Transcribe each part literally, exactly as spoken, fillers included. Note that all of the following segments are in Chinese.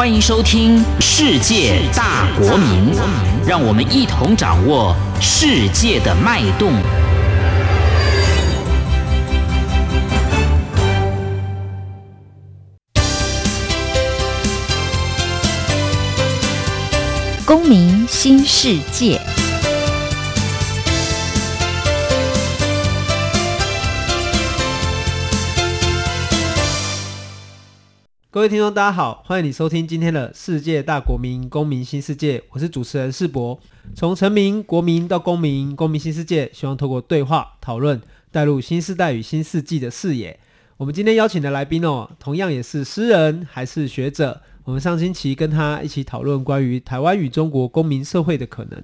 欢迎收听世界大国民，让我们一同掌握世界的脉动。公民新世界，各位听众大家好，欢迎你收听今天的世界大国民公民新世界，我是主持人世博。从臣民、国民到公民，公民新世界希望透过对话讨论，带入新世代与新世纪的视野。我们今天邀请的来宾哦，同样也是诗人还是学者，我们上星期跟他一起讨论关于台湾与中国公民社会的可能，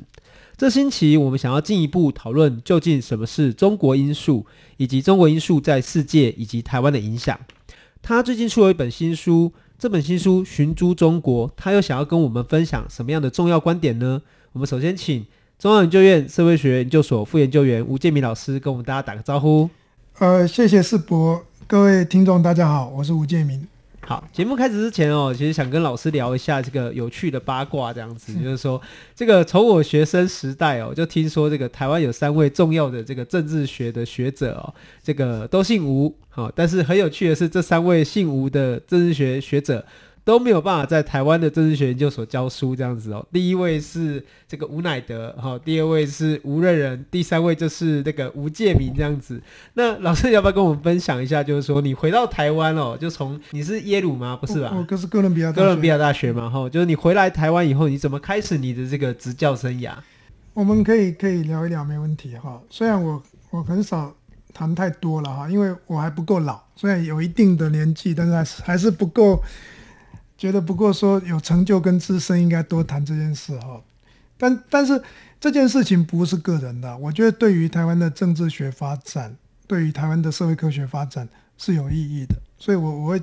这星期我们想要进一步讨论究竟什么是中国因素，以及中国因素在世界以及台湾的影响。他最近出了一本新书，这本新书《寻珠中国》，他又想要跟我们分享什么样的重要观点呢？我们首先请中央研究院社会学研究所副研究员吴建民老师跟我们大家打个招呼。呃，谢谢世博，各位听众大家好，我是吴建民。好，节目开始之前哦，其实想跟老师聊一下这个有趣的八卦，这样子，就是说，这个从我学生时代哦，就听说这个台湾有三位重要的这个政治学的学者哦，这个都姓吴，好、哦，但是很有趣的是，这三位姓吴的政治学学者都没有办法在台湾的政治学研究所教书，这样子哦。第一位是这个吴乃德，好、哦，第二位是吴叡人，第三位就是那个吴介民，这样子。那老师要不要跟我们分享一下，就是说你回到台湾哦，就从你是耶鲁吗？不是吧？我、哦、是哥伦比亚大学哥伦比亚大学嘛，吼、哦，就是你回来台湾以后，你怎么开始你的这个执教生涯？我们可以可以聊一聊，没问题哈、哦。虽然我我很少谈太多了哈，因为我还不够老，虽然有一定的年纪，但是还是不够，觉得不够说有成就跟资深，应该多谈这件事哈、哦。但但是这件事情不是个人的，我觉得对于台湾的政治学发展，对于台湾的社会科学发展是有意义的，所以我我会。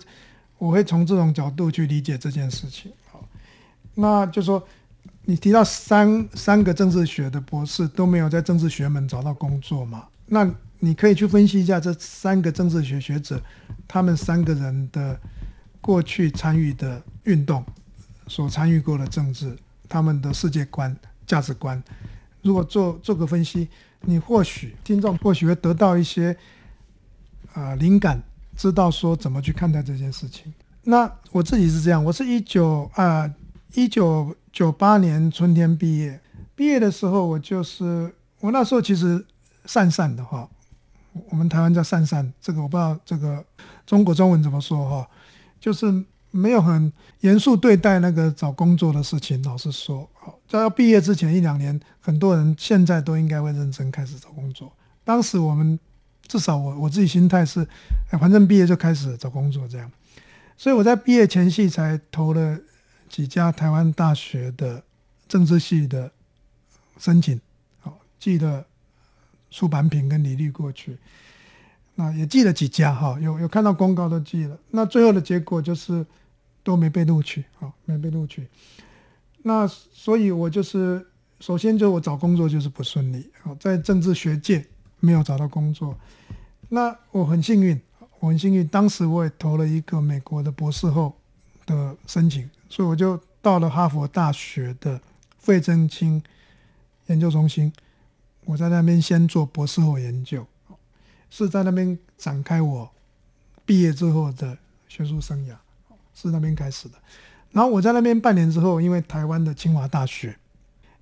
我会从这种角度去理解这件事情。好，那就说你提到三三个政治学的博士都没有在政治学门找到工作嘛？那你可以去分析一下这三个政治学学者，他们三个人的过去参与的运动，所参与过的政治，他们的世界观、价值观，如果做做个分析，你或许听众或许会得到一些呃灵感。知道说怎么去看待这件事情。那我自己是这样，我是一九九八年春天毕业，毕业的时候我就是我那时候其实散散的哈，我们台湾叫散散，这个我不知道这个中国中文怎么说哈，就是没有很严肃对待那个找工作的事情。老实说，在要毕业之前一两年，很多人现在都应该会认真开始找工作。当时我们至少 我, 我自己心态是、哎、反正毕业就开始找工作这样，所以我在毕业前夕才投了几家台湾大学的政治系的申请，好，寄了苏版平跟李立过去，那也寄了几家、哦、有, 有看到公告都寄了，那最后的结果就是都没被录取、哦、没被录取。那所以我就是首先就我找工作就是不顺利、哦、在政治学界没有找到工作。那我很幸运，我很幸运，当时我也投了一个美国的博士后的申请，所以我就到了哈佛大学的费正清研究中心，我在那边先做博士后研究，是在那边展开我毕业之后的学术生涯，是那边开始的。然后我在那边半年之后，因为台湾的清华大学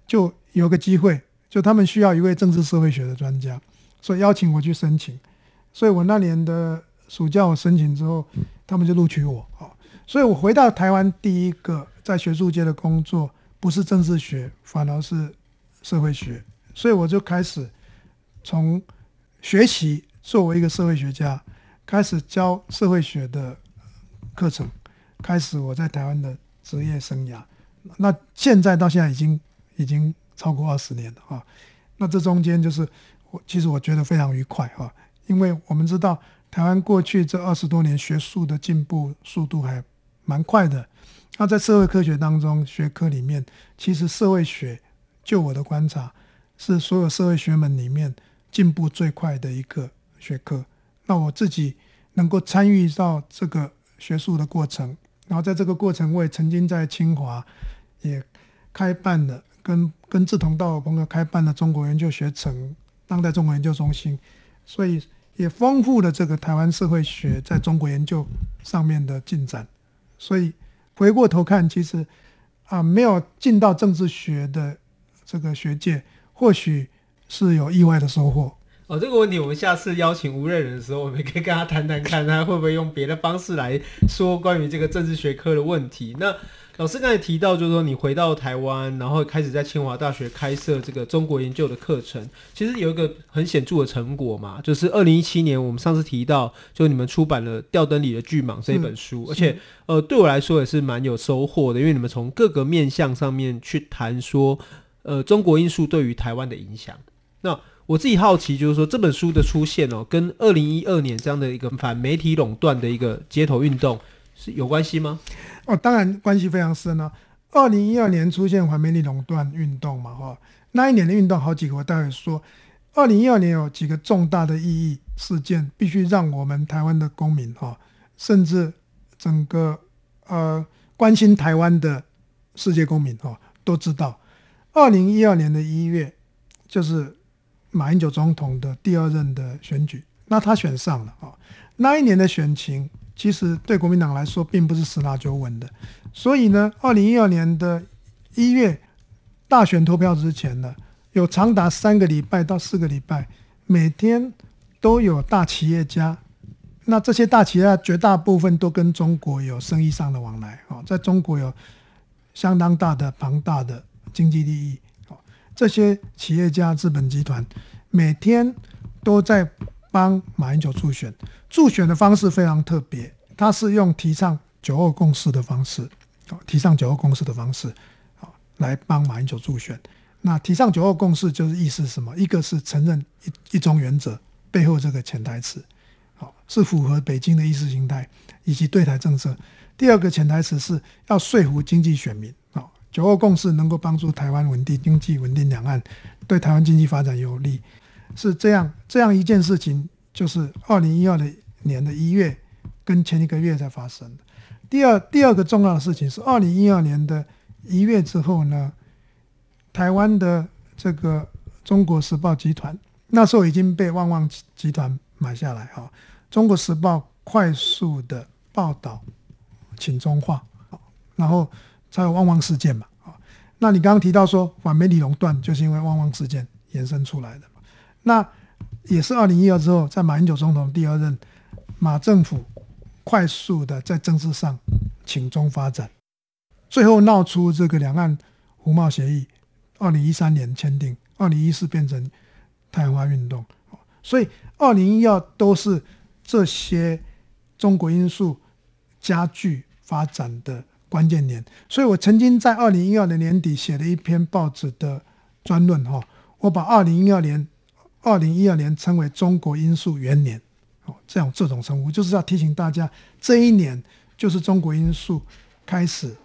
就有个机会，就他们需要一位政治社会学的专家，所以邀请我去申请，所以我那年的暑假我申请之后，他们就录取我。所以我回到台湾第一个在学术界的工作不是政治学，反而是社会学，所以我就开始从学习作为一个社会学家开始教社会学的课程，开始我在台湾的职业生涯。那现在到现在已经已经超过二十年了。那这中间就是其实我觉得非常愉快哈，因为我们知道台湾过去这二十多年学术的进步速度还蛮快的。那在社会科学当中学科里面，其实社会学就我的观察是所有社会学门里面进步最快的一个学科。那我自己能够参与到这个学术的过程，然后在这个过程，我也曾经在清华也开办了跟跟志同道合朋友开办了中国研究学程、当代中国研究中心，所以也丰富了这个台湾社会学在中国研究上面的进展。所以回过头看，其实啊，没有进到政治学的这个学界，或许是有意外的收获。哦，这个问题我们下次邀请吴叡人的时候，我们可以跟他谈谈看，他会不会用别的方式来说关于这个政治学科的问题。那老师刚才提到，就是说你回到台湾，然后开始在清华大学开设这个中国研究的课程，其实有一个很显著的成果嘛，就是二零一七年我们上次提到，就你们出版了《吊灯里的巨蟒》这一本书，而且呃对我来说也是蛮有收获的，因为你们从各个面向上面去谈说，呃中国因素对于台湾的影响。那我自己好奇就是说，这本书的出现哦，跟二零一二年这样的一个反媒体垄断的一个街头运动是有关系吗？哦，当然关系非常深啊。二零一二年出现反媒体垄断运动嘛，哦，那一年的运动好几个，我待会说。二零一二年有几个重大的意义事件，必须让我们台湾的公民，哦，甚至整个呃关心台湾的世界公民，哦，都知道。二零一二年的一月就是马英九总统的第二任的选举，那他选上了，哦，那一年的选情其实对国民党来说并不是十拿九稳的，所以呢二零一二年的一月大选投票之前呢，有长达三个礼拜到四个礼拜，每天都有大企业家，那这些大企业家绝大部分都跟中国有生意上的往来，哦，在中国有相当大的庞大的经济利益，这些企业家资本集团每天都在帮马英九助选，助选的方式非常特别，他是用提倡九二共识的方式，提倡九二共识的方式来帮马英九助选。那提倡九二共识就是意思什么？一个是承认 一, 一中原则背后这个潜台词是符合北京的意识形态以及对台政策，第二个潜台词是要说服经济选民，九二共识能够帮助台湾稳定经济、稳定两岸，对台湾经济发展有利。是这样，这样一件事情就是二零一二年的一月跟前一个月才发生的。第二第二个重要的事情是二零一二年的一月之后呢，台湾的这个中国时报集团那时候已经被旺旺集团买下来，哦，中国时报快速的报道请中化，然后才有旺旺事件嘛。那你刚刚提到说反媒体垄断就是因为旺旺事件延伸出来的嘛。那也是二零一二之后，在马英九总统第二任，马政府快速的在政治上请中发展，最后闹出这个两岸服贸协议，二零一三年签订，二零一四变成太阳花运动。所以二零一二都是这些中国因素加剧发展的关键年，所以我曾经在二零一二年年底写了一篇报纸的专论，哦，我把二零一二年称为中国因素元年，哦，这样这种称呼就是要提醒大家，这一年就是中国因素开始，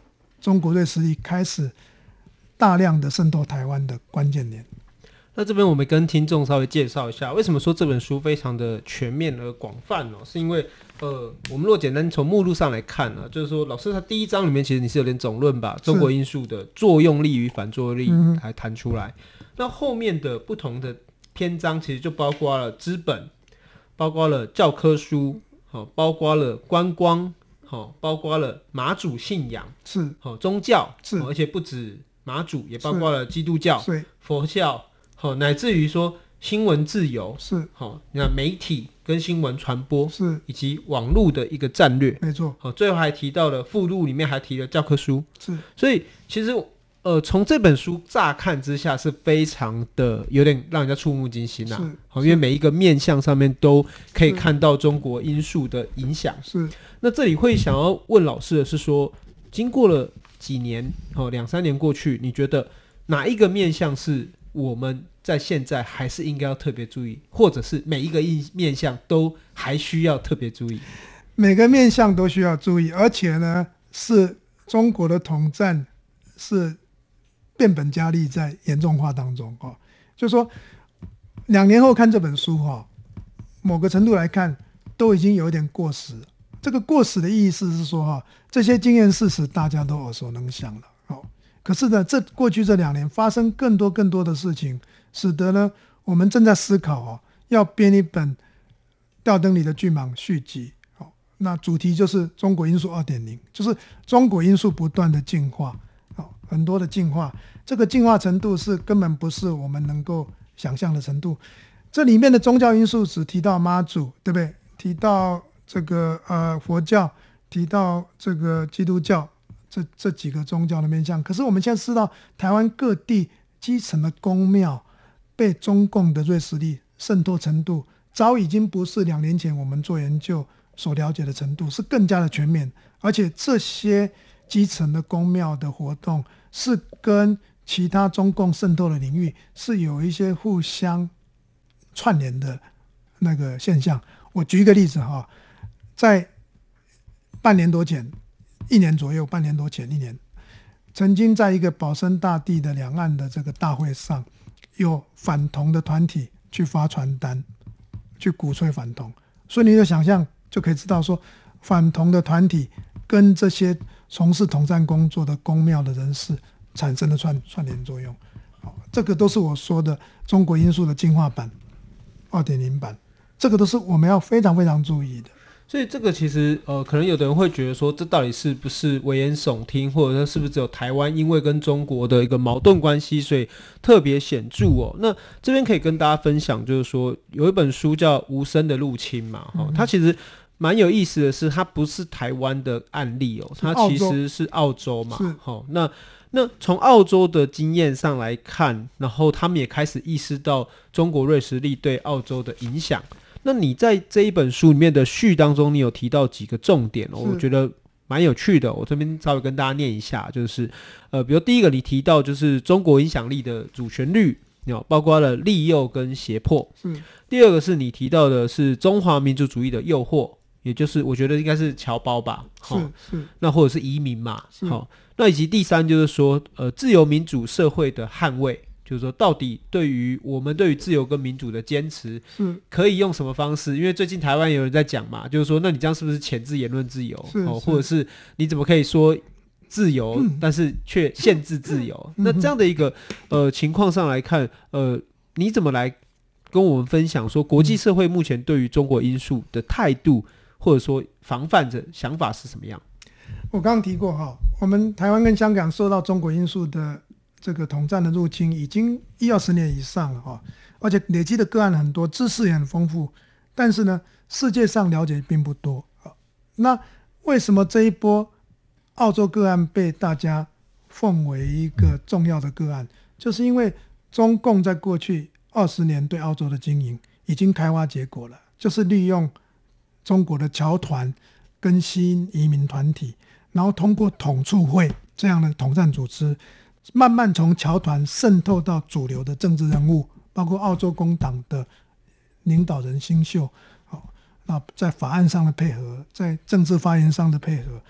中国对实力开始大量的渗透台湾的关键年。那这边我们跟听众稍微介绍一下，为什么说这本书非常的全面而广泛哦？是因为呃，我们若简单从目录上来看啊，就是说老师他第一章里面其实你是有点总论吧，中国因素的作用力与反作用力还谈出来，嗯，那后面的不同的篇章其实就包括了资本，包括了教科书，哦，包括了观光，哦，包括了马祖信仰是，哦，宗教是，哦，而且不止马祖，也包括了基督教、佛教，好，乃至于说新闻自由是好，那媒体跟新闻传播是，以及网络的一个战略，没错。好，最后还提到了附录里面还提了教科书是，所以其实呃，从这本书乍看之下是非常的有点让人家触目惊心啦，啊，因为每一个面向上面都可以看到中国因素的影响是。那这里会想要问老师的是说，经过了几年，哦，两三年过去，你觉得哪一个面向是我们在现在还是应该要特别注意，或者是每一个面向都还需要特别注意？每个面向都需要注意，而且呢是中国的统战是变本加厉在严重化当中，哦，就是说两年后看这本书，哦，某个程度来看都已经有点过时，这个过时的意思是说哈，这些经验事实大家都耳熟能详了。好，可是呢，这过去这两年发生更多更多的事情，使得呢我们正在思考哦，要编一本吊灯里的巨蟒续集。好，那主题就是中国因素 二点零， 就是中国因素不断的进化，好，很多的进化，这个进化程度是根本不是我们能够想象的程度。这里面的宗教因素只提到妈祖，对不对？提到这个呃佛教，提到这个基督教，这这几个宗教的面向。可是我们现在知道，台湾各地基层的宫庙被中共的锐实力渗透程度，早已经不是两年前我们做研究所了解的程度，是更加的全面。而且这些基层的宫庙的活动，是跟其他中共渗透的领域是有一些互相串联的那个现象。我举一个例子哈。在半年多前，一年左右，半年多前一年，曾经在一个保生大帝的两岸的这个大会上，有反同的团体去发传单，去鼓吹反同，所以你就想象就可以知道说，反同的团体跟这些从事统战工作的公庙的人士产生的串串联作用。好，这个都是我说的中国因素的进化版 二点零 版，这个都是我们要非常非常注意的。所以这个其实呃，可能有的人会觉得说，这到底是不是危言耸听，或者说是不是只有台湾因为跟中国的一个矛盾关系，所以特别显著哦？那这边可以跟大家分享，就是说有一本书叫《无声的入侵》嘛，哦，它其实蛮有意思的是，它不是台湾的案例哦，它其实是澳洲嘛，哦，那那从澳洲的经验上来看，然后他们也开始意识到中国锐实力对澳洲的影响。那你在这一本书里面的序当中，你有提到几个重点哦，我觉得蛮有趣的，我这边稍微跟大家念一下，就是呃，比如第一个你提到就是中国影响力的主旋律，包括了利诱跟胁迫。第二个是你提到的是中华民族主义的诱惑，也就是我觉得应该是侨胞吧，哦，是是，那或者是移民嘛，哦，那以及第三就是说呃，自由民主社会的捍卫，就是说到底对于我们对于自由跟民主的坚持可以用什么方式，因为最近台湾有人在讲嘛，就是说那你这样是不是钳制言论自由，是是，哦，或者是你怎么可以说自由，嗯，但是却限制自由，嗯，那这样的一个呃情况上来看，呃，你怎么来跟我们分享说国际社会目前对于中国因素的态度，嗯，或者说防范的想法是什么样？我刚刚提过哈，我们台湾跟香港受到中国因素的这个统战的入侵已经一二十年以上了，哦，而且累积的个案很多，知识也很丰富，但是呢世界上了解并不多，哦，那为什么这一波澳洲个案被大家奉为一个重要的个案，就是因为中共在过去二十年对澳洲的经营已经开花结果了，就是利用中国的侨团跟新移民团体，然后通过统促会这样的统战组织，慢慢从侨团渗透到主流的政治人物，包括澳洲工党的领导人新秀，哦，那在法案上的配合，在政治发言上的配合，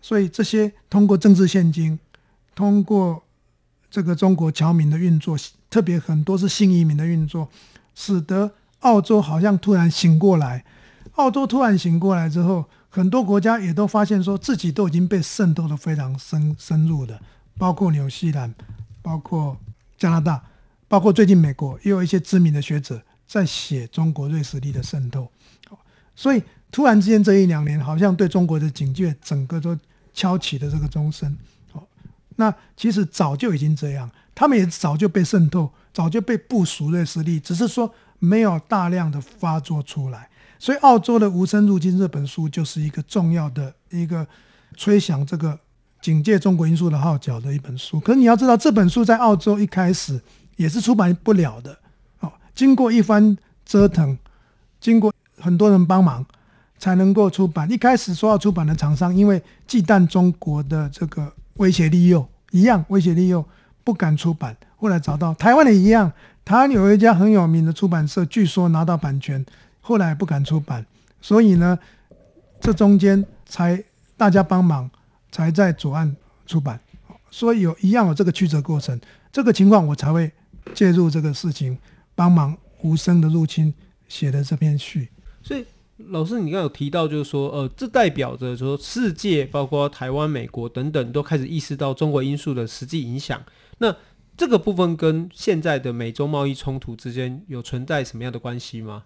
所以这些通过政治现金，通过这个中国侨民的运作，特别很多是新移民的运作，使得澳洲好像突然醒过来。澳洲突然醒过来之后，很多国家也都发现说自己都已经被渗透得非常 深, 深入的，包括纽西兰，包括加拿大，包括最近美国也有一些知名的学者在写中国锐实力的渗透，所以突然之间这一两年好像对中国的警戒整个都敲起的这个钟声。那其实早就已经这样，他们也早就被渗透，早就被部署锐实力，只是说没有大量的发作出来。所以澳洲的无声入侵这本书就是一个重要的一个吹响这个警戒中国因素的号角的一本书。可是你要知道，这本书在澳洲一开始也是出版不了的，哦，经过一番折腾，经过很多人帮忙才能够出版。一开始说要出版的厂商，因为忌惮中国的这个威胁利诱，一样威胁利诱不敢出版，后来找到台湾的一样，台湾有一家很有名的出版社，据说拿到版权后来不敢出版，所以呢这中间才大家帮忙才在左岸出版，所以有一样有这个曲折过程。这个情况我才会介入这个事情，帮忙无声的入侵写的这篇序。所以老师你刚才有提到就是说呃，这代表着说世界包括台湾、美国等等都开始意识到中国因素的实际影响，那这个部分跟现在的美中贸易冲突之间有存在什么样的关系吗？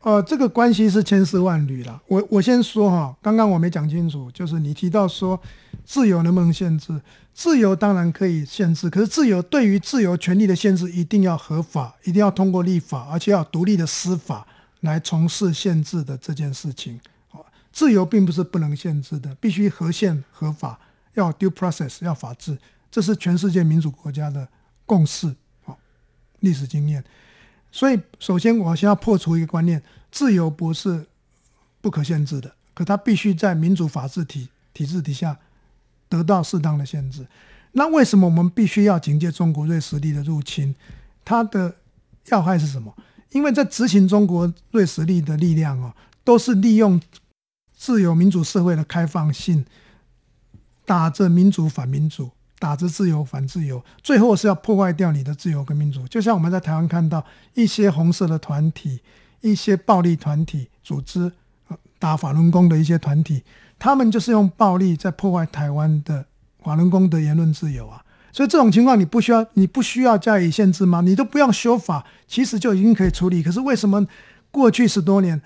呃，这个关系是千丝万缕啦。我我先说哈，刚刚我没讲清楚，就是你提到说自由能不能限制？自由当然可以限制，可是自由对于自由权利的限制一定要合法，一定要通过立法，而且要有独立的司法来从事限制的这件事情。自由并不是不能限制的，必须合宪合法，要 due process， 要法治，这是全世界民主国家的共识，历史经验。所以首先我先要破除一个观念，自由不是不可限制的，可它必须在民主法治 体, 体制底下得到适当的限制。那为什么我们必须要警戒中国锐实力的入侵？它的要害是什么？因为在执行中国锐实力的力量、哦、都是利用自由民主社会的开放性，打着民主反民主，打着自由反自由，最后是要破坏掉你的自由跟民主。就像我们在台湾看到一些红色的团体，一些暴力团体组织，打法轮功的一些团体，他们就是用暴力在破坏台湾的法轮功的言论自由啊。所以这种情况你不需要你不需要加以限制吗？你都不用修法，其实就已经可以处理。可是为什么过去十多年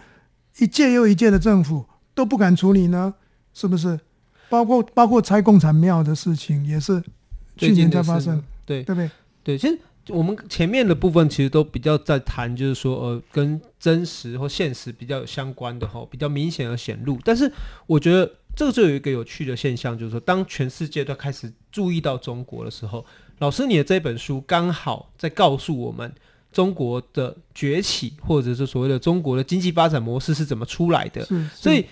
一届又一届的政府都不敢处理呢？是不是包括包括拆共产庙的事情也是去年才发生，对对不对？对，其实我们前面的部分其实都比较在谈，就是说呃跟真实或现实比较有相关的哈、哦，比较明显而显露。但是我觉得这个就有一个有趣的现象，就是说当全世界都开始注意到中国的时候，老师你的这本书刚好在告诉我们中国的崛起，或者是所谓的中国的经济发展模式是怎么出来的，所以。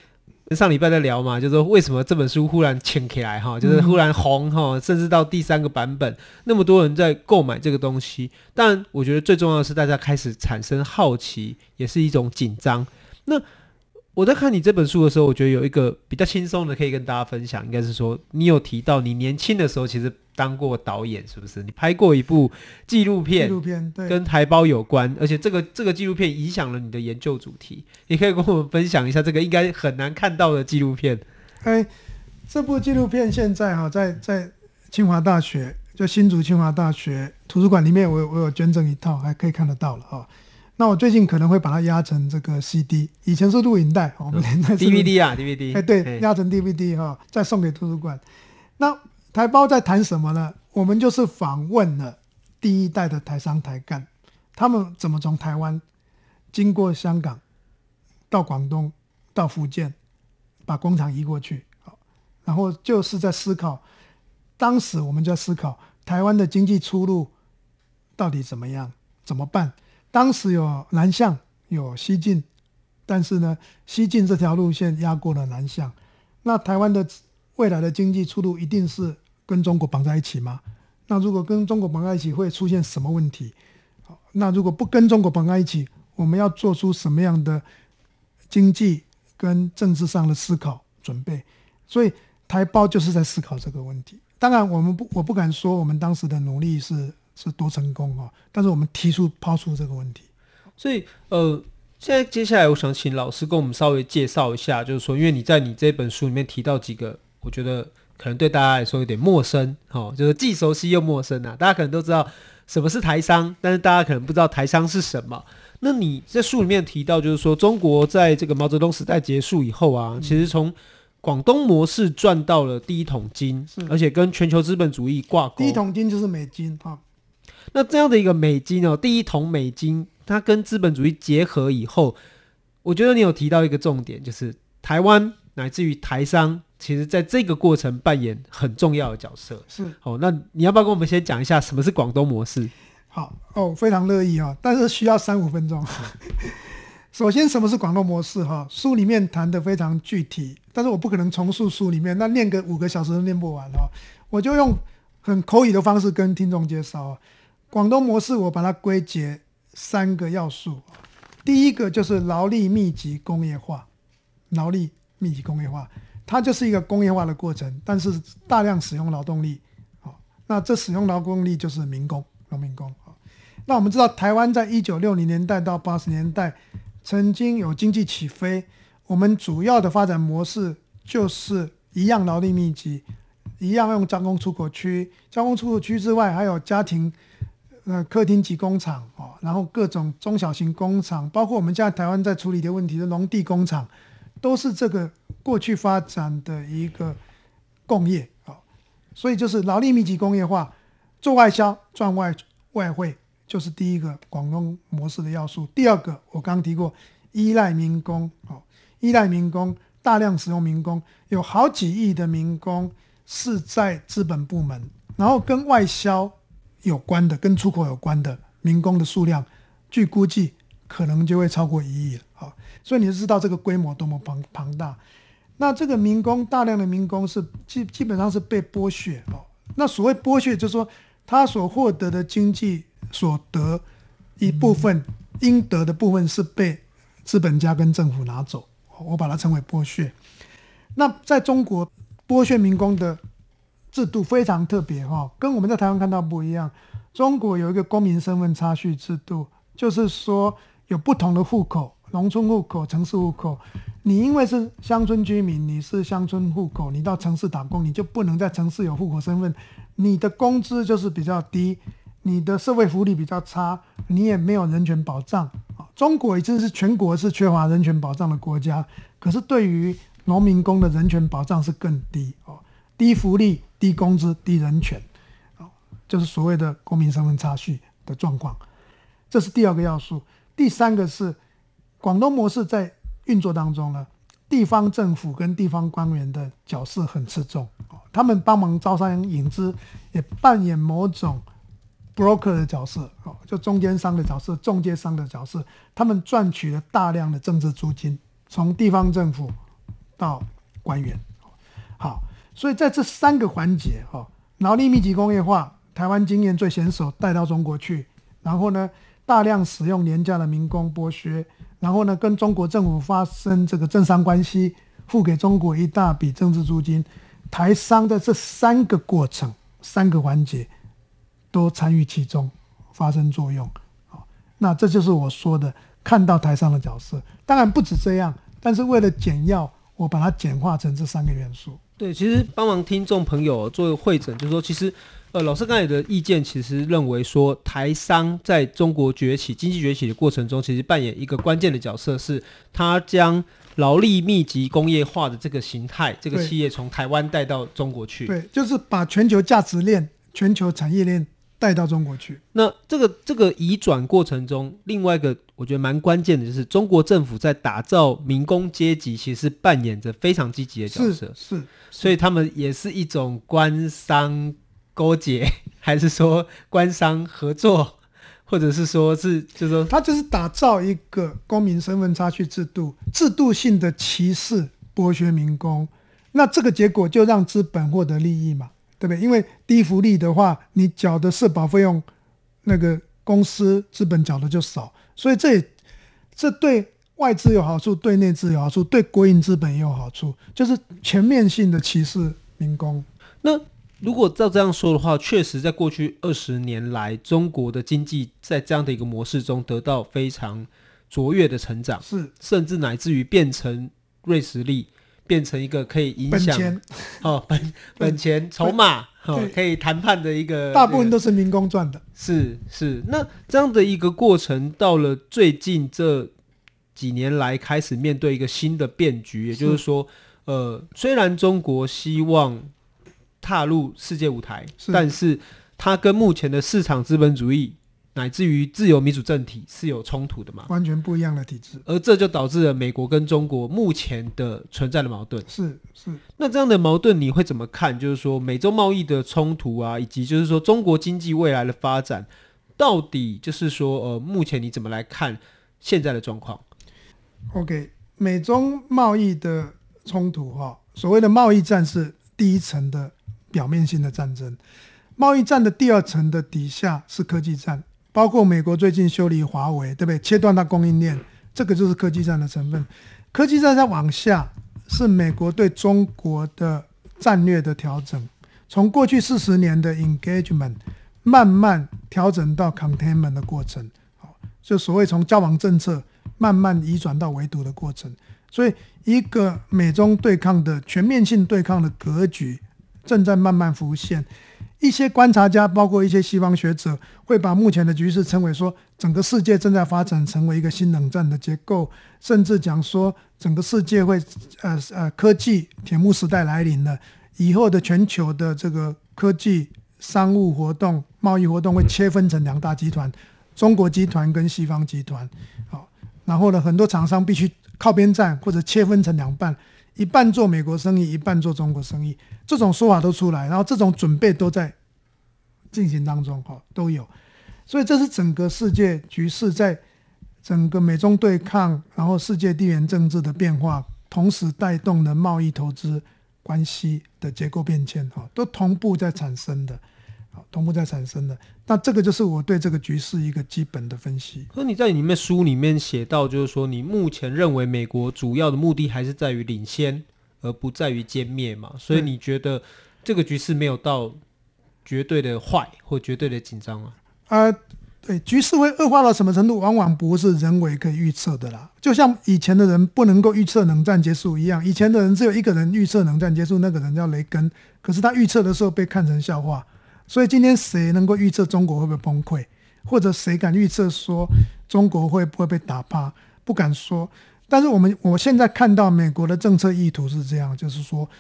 上礼拜在聊嘛，就是说为什么这本书忽然牵起来哈，就是忽然红哈，甚至到第三个版本，那么多人在购买这个东西。但我觉得最重要的是，大家开始产生好奇，也是一种紧张。那我在看你这本书的时候，我觉得有一个比较轻松的可以跟大家分享，应该是说你有提到你年轻的时候其实当过导演，是不是？你拍过一部纪录片，纪录片对，跟台胞有关，而且这个这个纪录片影响了你的研究主题。你可以跟我们分享一下这个应该很难看到的纪录片。哎，这部纪录片现在哈、哦、在在清华大学，就新竹清华大学图书馆里面，我我有捐赠一套，还可以看得到了哈、哦。那我最近可能会把它压成这个 C D， 以前是录影带，我们现在是 D V D 啊 ，D V D。哎，对，压成 D V D 哈、哦，再送给图书馆。那台胞在谈什么呢？我们就是访问了第一代的台商台干，他们怎么从台湾经过香港到广东到福建把工厂移过去，然后就是在思考，当时我们就在思考台湾的经济出路到底怎么样怎么办。当时有南向有西进，但是呢西进这条路线压过了南向，那台湾的未来的经济出路一定是跟中国绑在一起吗？那如果跟中国绑在一起会出现什么问题？那如果不跟中国绑在一起，我们要做出什么样的经济跟政治上的思考准备？所以台胞就是在思考这个问题。当然我们不我不敢说我们当时的努力是是多成功、哦、但是我们提出抛出这个问题。所以呃现在接下来我想请老师跟我们稍微介绍一下，就是说因为你在你这本书里面提到几个我觉得可能对大家来说有点陌生、哦、就是既熟悉又陌生、啊、大家可能都知道什么是台商，但是大家可能不知道台商是什么。那你在书里面提到就是说中国在这个毛泽东时代结束以后啊、嗯、其实从广东模式赚到了第一桶金，而且跟全球资本主义挂钩。第一桶金就是美金、哦、那这样的一个美金、哦、第一桶美金它跟资本主义结合以后，我觉得你有提到一个重点，就是台湾乃至于台商其实在这个过程扮演很重要的角色。是、哦、那你要不要跟我们先讲一下什么是广东模式？好哦，非常乐意、哦、但是需要三五分钟首先什么是广东模式、哦、书里面谈得非常具体，但是我不可能重述书里面，那念个五个小时都念不完、哦、我就用很口语的方式跟听众介绍、哦、广东模式我把它归结三个要素。第一个就是劳力密集工业化，劳力密集工业化它就是一个工业化的过程，但是大量使用劳动力、哦、那这使用劳动力就是民工，劳民工、哦、那我们知道台湾在一九六零年代到八十年代曾经有经济起飞，我们主要的发展模式就是一样劳力密集，一样用加工出口区，加工出口区之外还有家庭呃客厅级工厂、哦、然后各种中小型工厂，包括我们现在台湾在处理的问题的农地工厂，都是这个过去发展的一个工业、哦、所以就是劳力密集工业化，做外销赚外外汇，就是第一个广东模式的要素。第二个我刚刚提过依赖民工、哦、依赖民工，大量使用民工，有好几亿的民工是在资本部门，然后跟外销有关的，跟出口有关的民工的数量，据估计可能就会超过一亿了、哦、所以你就知道这个规模多么庞大。那这个民工，大量的民工是 基, 基本上是被剥削、哦、那所谓剥削就是说他所获得的经济所得一部分、嗯、应得的部分是被资本家跟政府拿走，我把它称为剥削。那在中国剥削民工的制度非常特别、哦、跟我们在台湾看到不一样。中国有一个公民身份差序制度，就是说有不同的户口，农村户口、城市户口，你因为是乡村居民，你是乡村户口，你到城市打工，你就不能在城市有户口身份，你的工资就是比较低，你的社会福利比较差，你也没有人权保障。中国已经是全国是缺乏人权保障的国家，可是对于农民工的人权保障是更低，低福利、低工资、低人权，就是所谓的公民身份差序的状况。这是第二个要素。第三个是广东模式在运作当中呢，地方政府跟地方官员的角色很吃重，他们帮忙招商引资，也扮演某种 broker 的角色，就中间商的角色、中介商的角色，他们赚取了大量的政治租金，从地方政府到官员。好，所以在这三个环节，劳力密集工业化台湾经验最娴熟带到中国去，然后呢大量使用廉价的民工剥削，然后呢跟中国政府发生这个政商关系，付给中国一大笔政治租金，台商在这三个过程、三个环节都参与其中，发生作用。那这就是我说的看到台商的角色。当然不止这样，但是为了简要，我把它简化成这三个元素。对，其实帮忙听众朋友做会诊，就是说其实呃，老师刚才的意见其实认为说，台商在中国崛起、经济崛起的过程中，其实扮演一个关键的角色，是他将劳力密集工业化的这个形态，这个企业从台湾带到中国去。对，就是把全球价值链、全球产业链带到中国去。那这个这个移转过程中，另外一个我觉得蛮关键的就是，中国政府在打造民工阶级，其实扮演着非常积极的角色。是，是，所以他们也是一种官商勾结，还是说官商合作，或者是说是就是说，他就是打造一个公民身份差序制度，制度性的歧视剥削民工。那这个结果就让资本获得利益嘛。对不对？因为低福利的话，你缴的社保费用，那个公司资本缴的就少，所以这这对外资有好处，对内资有好处，对国营资本也有好处，就是全面性的歧视民工。那如果照这样说的话，确实在过去二十年来，中国的经济在这样的一个模式中得到非常卓越的成长，是甚至乃至于变成瑞士力。变成一个可以影响本钱、哦、本, 本钱筹码、哦、可以谈判的一个，大部分都是民工赚的。是是，那这样的一个过程到了最近这几年来开始面对一个新的变局，也就是说是呃，虽然中国希望踏入世界舞台，是但是它跟目前的市场资本主义乃至于自由民主政体是有冲突的嘛？完全不一样的体制，而这就导致了美国跟中国目前的存在的矛盾。是是，那这样的矛盾你会怎么看？就是说美洲贸易的冲突啊，以及就是说中国经济未来的发展，到底就是说呃，目前你怎么来看现在的状况 ？OK， 美中贸易的冲突哈、哦，所谓的贸易战是第一层的表面性的战争，贸易战的第二层的底下是科技战。包括美国最近修理华为，对不对？切断它供应链，这个就是科技战的成分。科技战再往下是美国对中国的战略的调整，从过去四十年的 engagement 慢慢调整到 containment 的过程，就所谓从交往政策慢慢移转到围堵的过程。所以一个美中对抗的全面性对抗的格局正在慢慢浮现。一些观察家包括一些西方学者会把目前的局势称为说整个世界正在发展成为一个新冷战的结构，甚至讲说整个世界会呃呃科技铁幕时代来临了，以后的全球的这个科技商务活动贸易活动会切分成两大集团，中国集团跟西方集团。好，然后呢，很多厂商必须靠边站或者切分成两半，一半做美国生意，一半做中国生意，这种说法都出来，然后这种准备都在进行当中、哦、都有。所以这是整个世界局势在整个美中对抗，然后世界地缘政治的变化同时带动了贸易投资关系的结构变迁、哦、都同步在产生的同步在产生的。那这个就是我对这个局势一个基本的分析。可是你在你们书里面写到，就是说你目前认为美国主要的目的还是在于领先而不在于歼灭嘛，所以你觉得这个局势没有到绝对的坏或绝对的紧张啊？呃，对，局势会恶化到什么程度往往不是人为可以预测的啦，就像以前的人不能够预测冷战结束一样，以前的人只有一个人预测冷战结束，那个人叫雷根，可是他预测的时候被看成笑话。所以今天谁能够预测中国会不会崩溃，或者谁敢预测说中国会不会被打趴？不敢说。但是我们我现在看到美国的政策意图是这样，就是说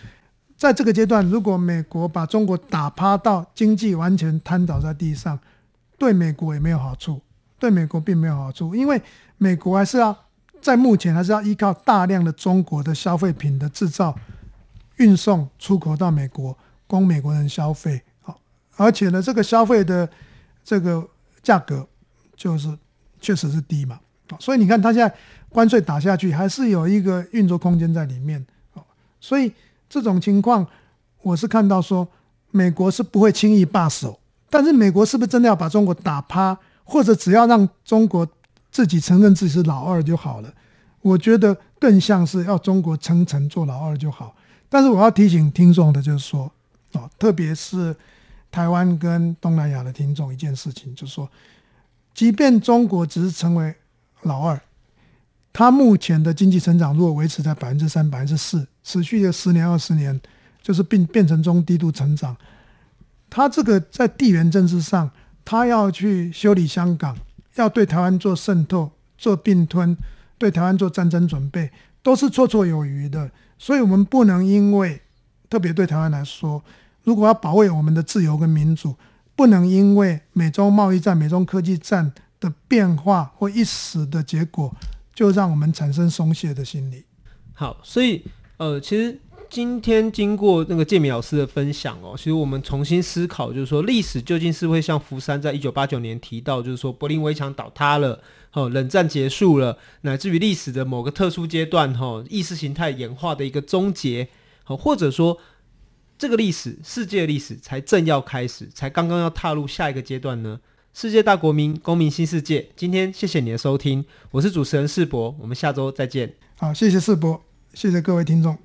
在这个阶段，如果美国把中国打趴到经济完全瘫倒在地上，对美国也没有好处，对美国并没有好处，因为美国还是要在目前还是要依靠大量的中国的消费品的制造运送出口到美国供美国人消费，而且呢，这个消费的这个价格就是确实是低嘛，所以你看它现在关税打下去，还是有一个运作空间在里面。所以这种情况，我是看到说美国是不会轻易罢手，但是美国是不是真的要把中国打趴，或者只要让中国自己承认自己是老二就好了？我觉得更像是要中国层层做老二就好。但是我要提醒听众的就是说，哦，特别是台湾跟东南亚的听众一件事情，就是说即便中国只是成为老二，它目前的经济成长如果维持在 百分之三 百分之四 持续的十年二十年，就是并变成中低度成长，它这个在地缘政治上，它要去修理香港，要对台湾做渗透做并吞，对台湾做战争准备，都是绰绰有余的。所以我们不能因为特别对台湾来说，如果要保卫我们的自由跟民主，不能因为美中贸易战美中科技战的变化或一时的结果就让我们产生松懈的心理。好，所以呃，其实今天经过那个健民老师的分享哦，其实我们重新思考，就是说历史究竟是会像福山在一九八九年提到，就是说柏林围墙倒塌了、哦、冷战结束了，乃至于历史的某个特殊阶段、哦、意识形态演化的一个终结、哦、或者说这个历史，世界历史才正要开始，才刚刚要踏入下一个阶段呢。世界大国民，公民新世界。今天谢谢你的收听，我是主持人世博，我们下周再见。好，谢谢世博，谢谢各位听众。